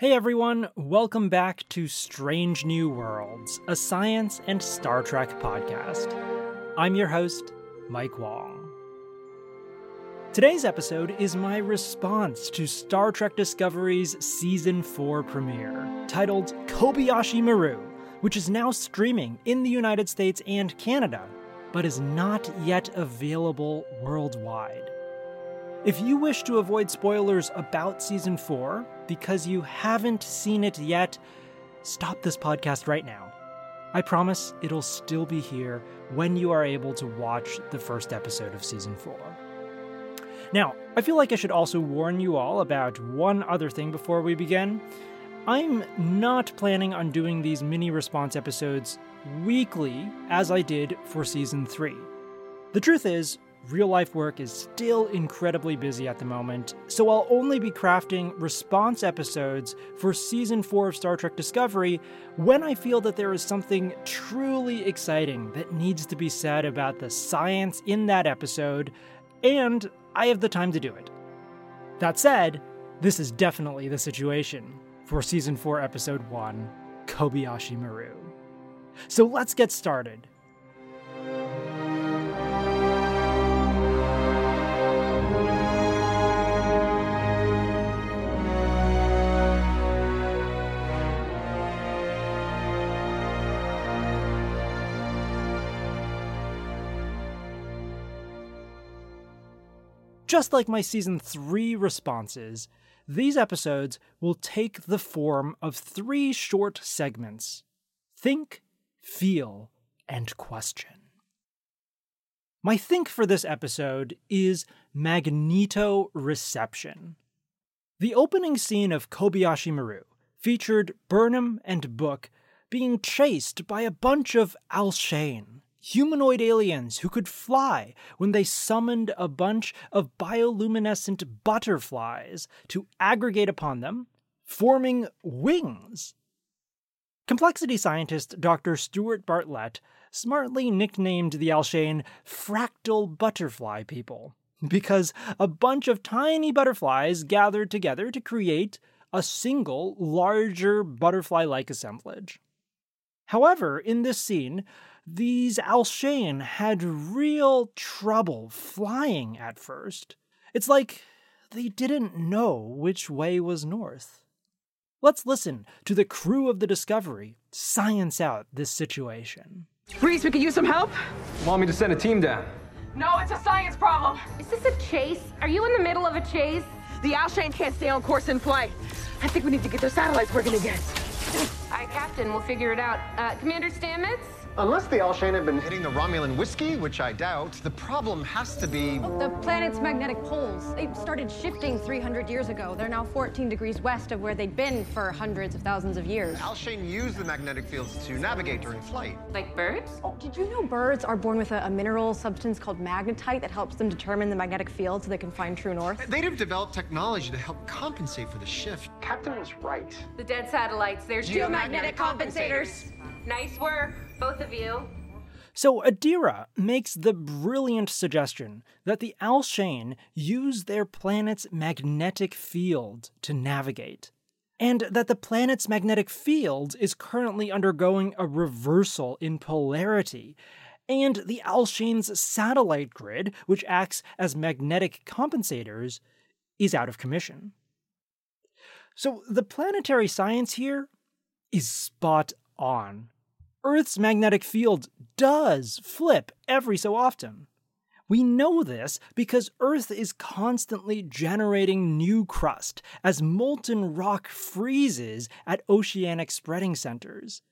Hey everyone, welcome back to Strange New Worlds, a science and Star Trek podcast. I'm your host, Mike Wong. Today's episode is my response to Star Trek Discovery's Season 4 premiere, titled Kobayashi Maru, which is now streaming in the United States and Canada, but is not yet available worldwide. If you wish to avoid spoilers about Season 4, because you haven't seen it yet, stop this podcast right now. I promise it'll still be here when you are able to watch the first episode of Season 4. Now, I feel like I should also warn you all about one other thing before we begin. I'm not planning on doing these mini-response episodes weekly, as I did for Season 3. The truth is, real-life work is still incredibly busy at the moment, so I'll only be crafting response episodes for Season 4 of Star Trek Discovery when I feel that there is something truly exciting that needs to be said about the science in that episode, and I have the time to do it. That said, this is definitely the situation for Season 4 Episode 1, Kobayashi Maru. So let's get started. Just like my Season 3 responses, these episodes will take the form of three short segments: Think, Feel, and Question. My think for this episode is Magneto Reception. The opening scene of Kobayashi Maru featured Burnham and Book being chased by a bunch of Alshain, humanoid aliens who could fly when they summoned a bunch of bioluminescent butterflies to aggregate upon them, forming wings. Complexity scientist Dr. Stuart Bartlett smartly nicknamed the Alshain fractal butterfly people because a bunch of tiny butterflies gathered together to create a single, larger butterfly-like assemblage. However, in this scene, these Alshain had real trouble flying at first. It's like they didn't know which way was north. Let's listen to the crew of the Discovery science out this situation. Reese, we could use some help? Want me to send a team down? No, it's a science problem. Is this a chase? Are you in the middle of a chase? The Alshain can't stay on course in flight. I think we need to get their satellites working again. Aye, Captain, we'll figure it out. Commander Stamets? Unless the Alshain have been hitting the Romulan whiskey, which I doubt, the problem has to be... Oh, the planet's magnetic poles. They started shifting 300 years ago. They're now 14 degrees west of where they'd been for hundreds of thousands of years. Alshain use the magnetic fields to navigate during flight. Like birds? Oh, did you know birds are born with a mineral substance called magnetite that helps them determine the magnetic field so they can find true north? They'd have developed technology to help compensate for the shift. Captain was right. The dead satellites, they're geomagnetic compensators. Nice work, both of you. So Adira makes the brilliant suggestion that the Alshain use their planet's magnetic field to navigate, and that the planet's magnetic field is currently undergoing a reversal in polarity, and the Alshain's satellite grid, which acts as magnetic compensators, is out of commission. So the planetary science here is spot on. Earth's magnetic field does flip every so often. We know this because Earth is constantly generating new crust as molten rock freezes at oceanic spreading centers.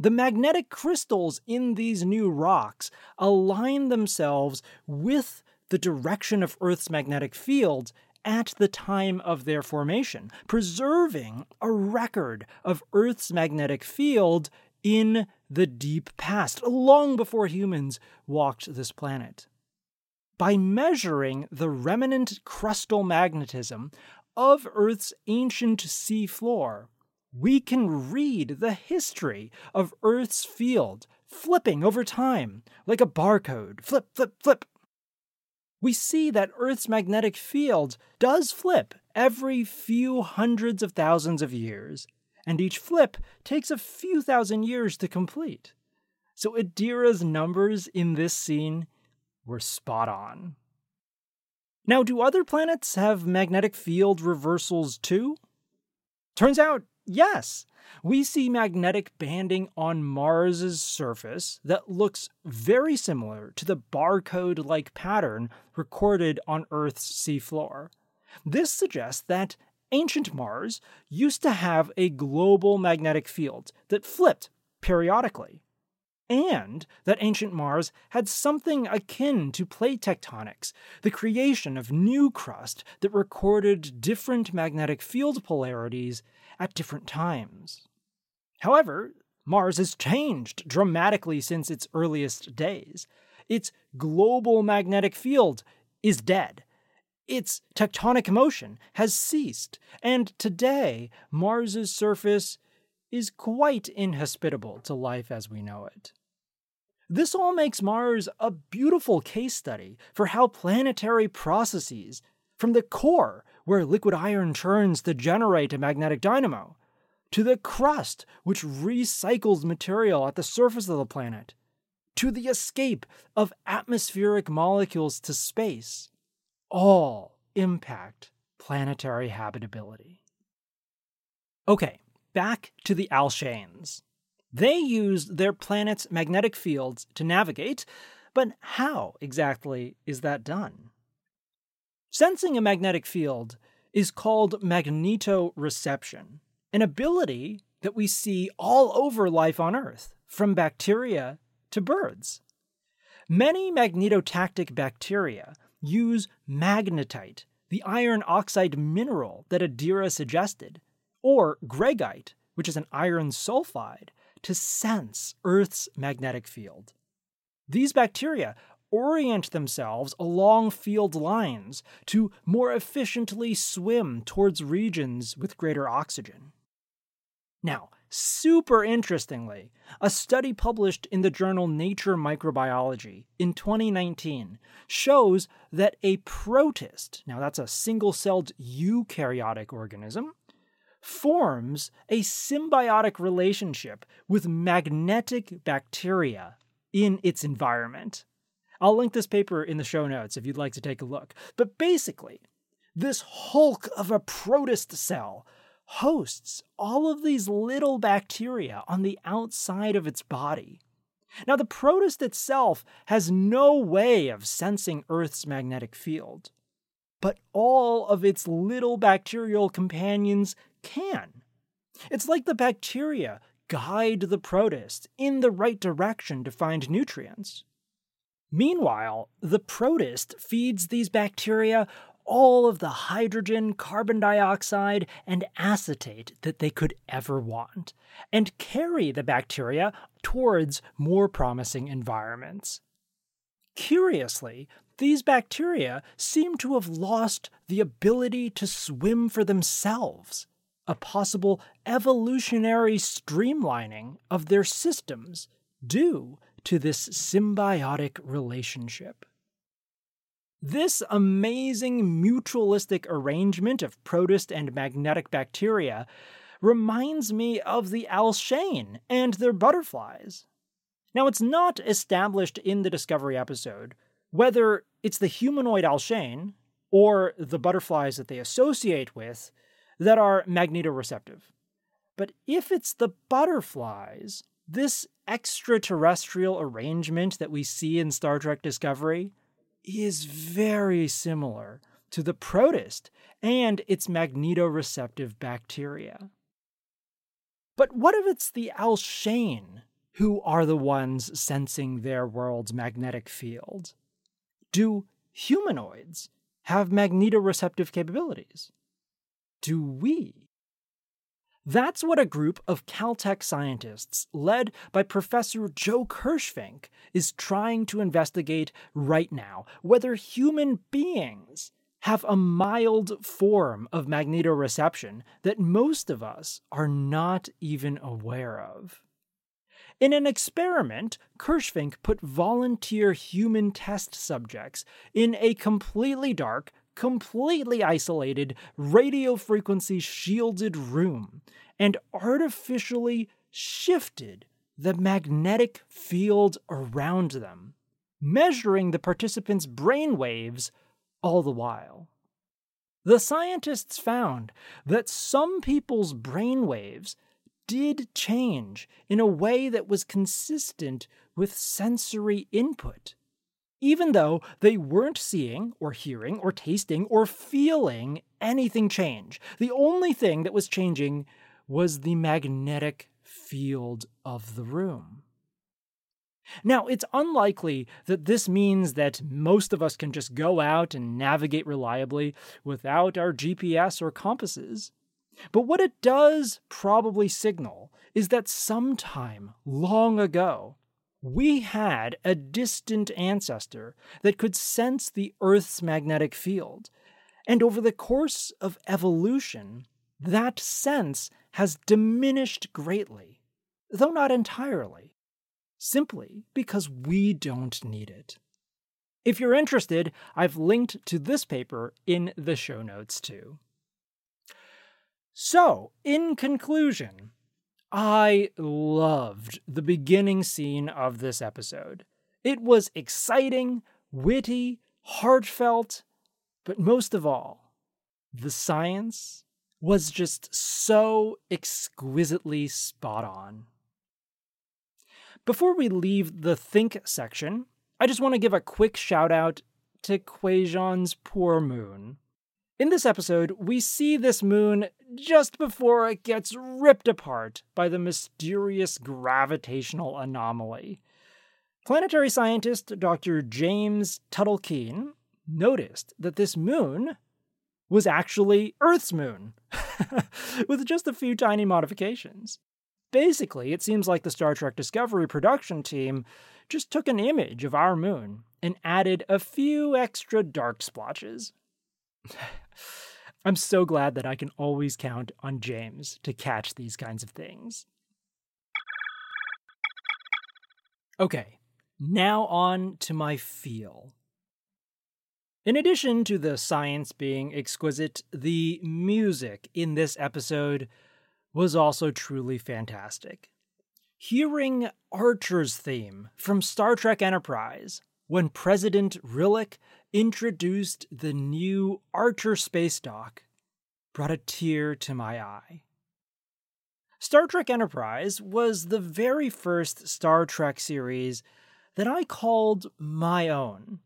The magnetic crystals in these new rocks align themselves with the direction of Earth's magnetic field at the time of their formation, preserving a record of Earth's magnetic field in the deep past, long before humans walked this planet. By measuring the remnant crustal magnetism of Earth's ancient seafloor, we can read the history of Earth's field flipping over time, like a barcode. Flip, flip, flip. We see that Earth's magnetic field does flip every few hundreds of thousands of years, and each flip takes a few thousand years to complete. So Adira's numbers in this scene were spot on. Now, do other planets have magnetic field reversals too? Turns out, yes. We see magnetic banding on Mars's surface that looks very similar to the barcode-like pattern recorded on Earth's seafloor. This suggests that ancient Mars used to have a global magnetic field that flipped periodically, and that ancient Mars had something akin to plate tectonics, the creation of new crust that recorded different magnetic field polarities at different times. However, Mars has changed dramatically since its earliest days. Its global magnetic field is dead. Its tectonic motion has ceased, and today Mars's surface is quite inhospitable to life as we know it. This all makes Mars a beautiful case study for how planetary processes, from the core where liquid iron turns to generate a magnetic dynamo, to the crust which recycles material at the surface of the planet, to the escape of atmospheric molecules to space, all impact planetary habitability. Okay. Back to the Alshains. They used their planet's magnetic fields to navigate, but how exactly is that done? Sensing a magnetic field is called magneto reception, an ability that we see all over life on Earth, from bacteria to birds. Many magnetotactic bacteria use magnetite, the iron oxide mineral that Adira suggested, or greigite, which is an iron sulfide, to sense Earth's magnetic field. These bacteria orient themselves along field lines to more efficiently swim towards regions with greater oxygen. Now, super interestingly, a study published in the journal Nature Microbiology in 2019 shows that a protist, now that's a single-celled eukaryotic organism, forms a symbiotic relationship with magnetic bacteria in its environment. I'll link this paper in the show notes if you'd like to take a look. But basically, this hulk of a protist cell hosts all of these little bacteria on the outside of its body. Now, the protist itself has no way of sensing Earth's magnetic field, but all of its little bacterial companions can. It's like the bacteria guide the protist in the right direction to find nutrients. Meanwhile, the protist feeds these bacteria all of the hydrogen, carbon dioxide, and acetate that they could ever want, and carry the bacteria towards more promising environments. Curiously, these bacteria seem to have lost the ability to swim for themselves, a possible evolutionary streamlining of their systems due to this symbiotic relationship. This amazing mutualistic arrangement of protist and magnetic bacteria reminds me of the Alshain and their butterflies. Now, it's not established in the Discovery episode whether it's the humanoid Alshain or the butterflies that they associate with that are magnetoreceptive. But if it's the butterflies, this extraterrestrial arrangement that we see in Star Trek Discovery is very similar to the protist and its magnetoreceptive bacteria. But what if it's the Alshain who are the ones sensing their world's magnetic field? Do humanoids have magnetoreceptive capabilities? Do we? That's what a group of Caltech scientists, led by Professor Joe Kirschvink, is trying to investigate right now, whether human beings have a mild form of magnetoreception that most of us are not even aware of. In an experiment, Kirschvink put volunteer human test subjects in a completely dark, completely isolated, radio frequency shielded room and artificially shifted the magnetic field around them, measuring the participants' brainwaves all the while. The scientists found that some people's brainwaves did change in a way that was consistent with sensory input, even though they weren't seeing or hearing or tasting or feeling anything change. The only thing that was changing was the magnetic field of the room. Now, it's unlikely that this means that most of us can just go out and navigate reliably without our GPS or compasses. But what it does probably signal is that sometime long ago, we had a distant ancestor that could sense the Earth's magnetic field. And over the course of evolution, that sense has diminished greatly, though not entirely, simply because we don't need it. If you're interested, I've linked to this paper in the show notes too. So, in conclusion, I loved the beginning scene of this episode. It was exciting, witty, heartfelt, but most of all, the science was just so exquisitely spot on. Before we leave the Think section, I just want to give a quick shout-out to Quajon's poor moon. In this episode, we see this moon just before it gets ripped apart by the mysterious gravitational anomaly. Planetary scientist Dr. James Tuttle-Keene noticed that this moon was actually Earth's moon, with just a few tiny modifications. Basically, it seems like the Star Trek Discovery production team just took an image of our moon and added a few extra dark splotches. I'm so glad that I can always count on James to catch these kinds of things. Okay, now on to my feel. In addition to the science being exquisite, the music in this episode was also truly fantastic. Hearing Archer's theme from Star Trek Enterprise when President Rillick introduced the new Archer Space Dock brought a tear to my eye. Star Trek Enterprise was the very first Star Trek series that I called my own.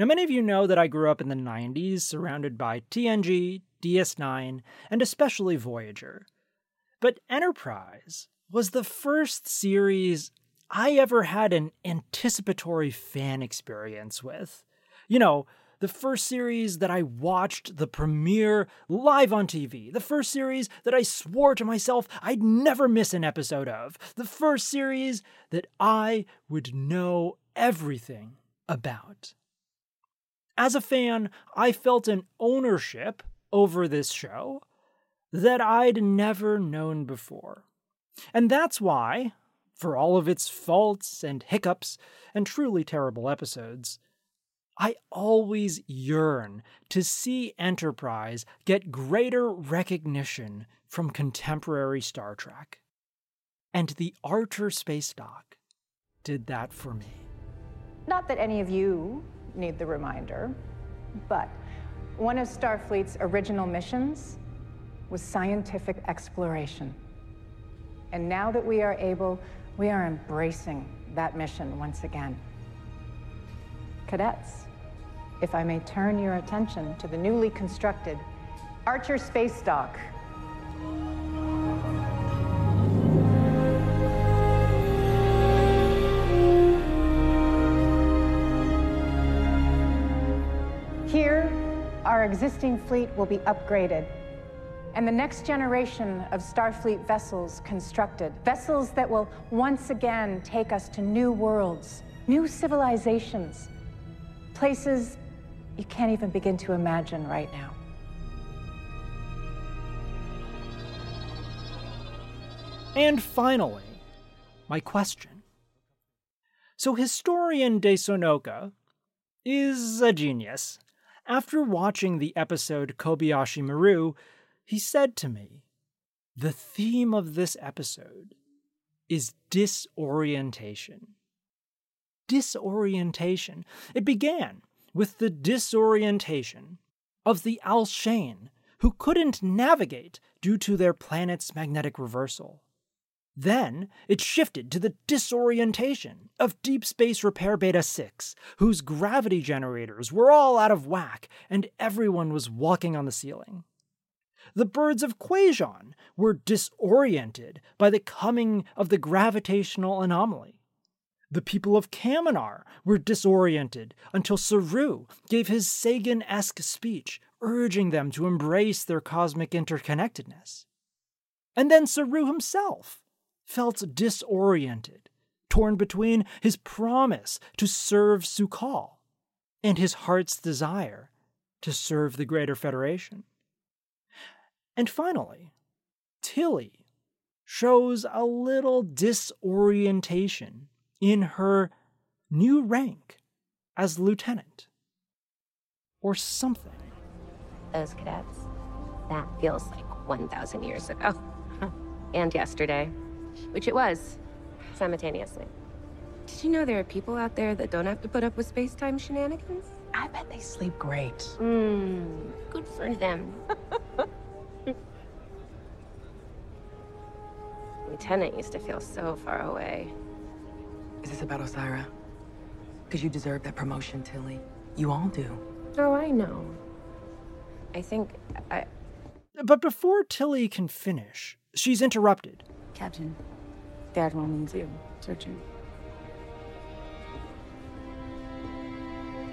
Now, many of you know that I grew up in the 90s surrounded by TNG, DS9, and especially Voyager. But Enterprise was the first series I ever had an anticipatory fan experience with. You know, the first series that I watched the premiere live on TV. The first series that I swore to myself I'd never miss an episode of. The first series that I would know everything about. As a fan, I felt an ownership over this show that I'd never known before. And that's why, for all of its faults and hiccups and truly terrible episodes, I always yearn to see Enterprise get greater recognition from contemporary Star Trek. And the Archer Space Dock did that for me. Not that any of you need the reminder, but one of Starfleet's original missions was scientific exploration. And now that we are able, we are embracing that mission once again. Cadets, if I may turn your attention to the newly constructed Archer Space Dock. Here, our existing fleet will be upgraded and the next generation of Starfleet vessels constructed. Vessels that will once again take us to new worlds, new civilizations, places you can't even begin to imagine right now. And finally, my question. So historian Desonoka is a genius, After watching the episode Kobayashi Maru, he said to me, "The theme of this episode is disorientation." Disorientation. It began with the disorientation of the Alshain, who couldn't navigate due to their planet's magnetic reversal. Then it shifted to the disorientation of Deep Space Repair Beta 6, whose gravity generators were all out of whack and everyone was walking on the ceiling. The birds of Quajon were disoriented by the coming of the gravitational anomaly. The people of Kaminar were disoriented until Saru gave his Sagan-esque speech, urging them to embrace their cosmic interconnectedness. And then Saru himself felt disoriented, torn between his promise to serve Sukal and his heart's desire to serve the Greater Federation. And finally, Tilly shows a little disorientation in her new rank as lieutenant, or something. Those cadets, that feels like 1,000 years ago. And yesterday, which it was, simultaneously. Did you know there are people out there that don't have to put up with space-time shenanigans? I bet they sleep great. Good for them. Lieutenant used to feel so far away. Is this about Osira? Because you deserve that promotion, Tilly. You all do. Oh, I know. But before Tilly can finish, she's interrupted. Captain, the Admiral needs you. Searching.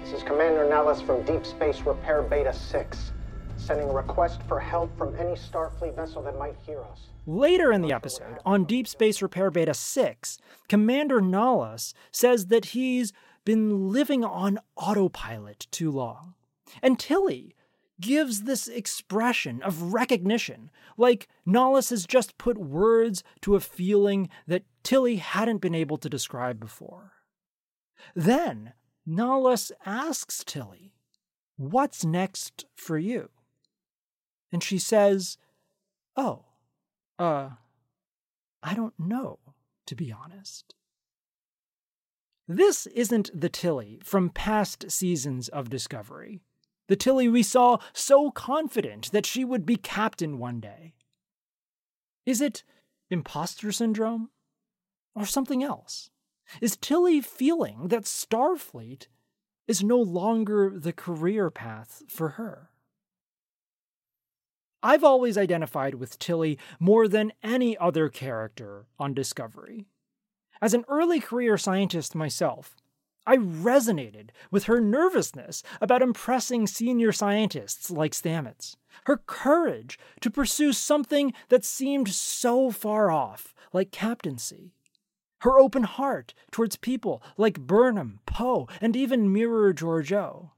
This is Commander Nullus from Deep Space Repair Beta 6, sending a request for help from any Starfleet vessel that might hear us. Later in the episode, on Deep Space Repair Beta 6, Commander Nullus says that he's been living on autopilot too long. And Tilly gives this expression of recognition, like Nullus has just put words to a feeling that Tilly hadn't been able to describe before. Then Nullus asks Tilly, "What's next for you?" And she says, I don't know, to be honest. This isn't the Tilly from past seasons of Discovery. The Tilly we saw so confident that she would be captain one day. Is it imposter syndrome? Or something else? Is Tilly feeling that Starfleet is no longer the career path for her? I've always identified with Tilly more than any other character on Discovery. As an early career scientist myself, I resonated with her nervousness about impressing senior scientists like Stamets, her courage to pursue something that seemed so far off, like captaincy, her open heart towards people like Burnham, Poe, and even Mirror Giorgio,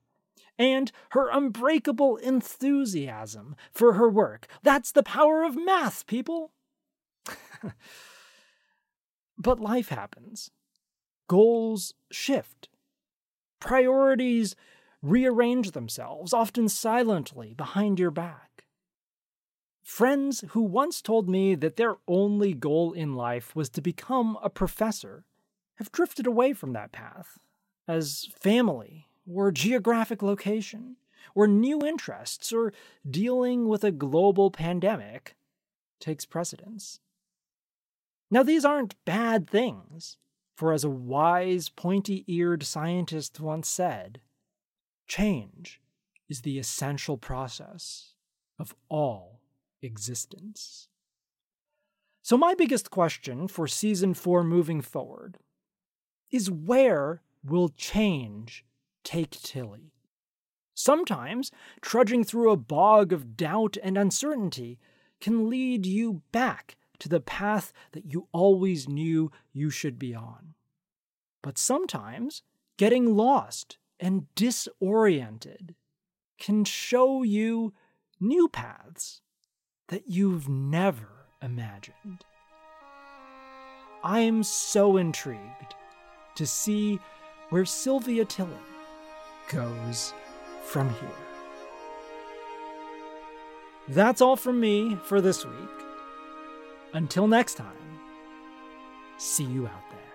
and her unbreakable enthusiasm for her work. That's the power of math, people! But life happens. Goals shift. Priorities rearrange themselves, often silently, behind your back. Friends who once told me that their only goal in life was to become a professor have drifted away from that path, as family, or geographic location, or new interests, or dealing with a global pandemic takes precedence. Now, these aren't bad things. For as a wise, pointy-eared scientist once said, change is the essential process of all existence. So my biggest question for Season 4 moving forward is, where will change take Tilly? Sometimes trudging through a bog of doubt and uncertainty can lead you back to the path that you always knew you should be on. But sometimes, getting lost and disoriented can show you new paths that you've never imagined. I am so intrigued to see where Sylvia Tilly goes from here. That's all from me for this week. Until next time, see you out there.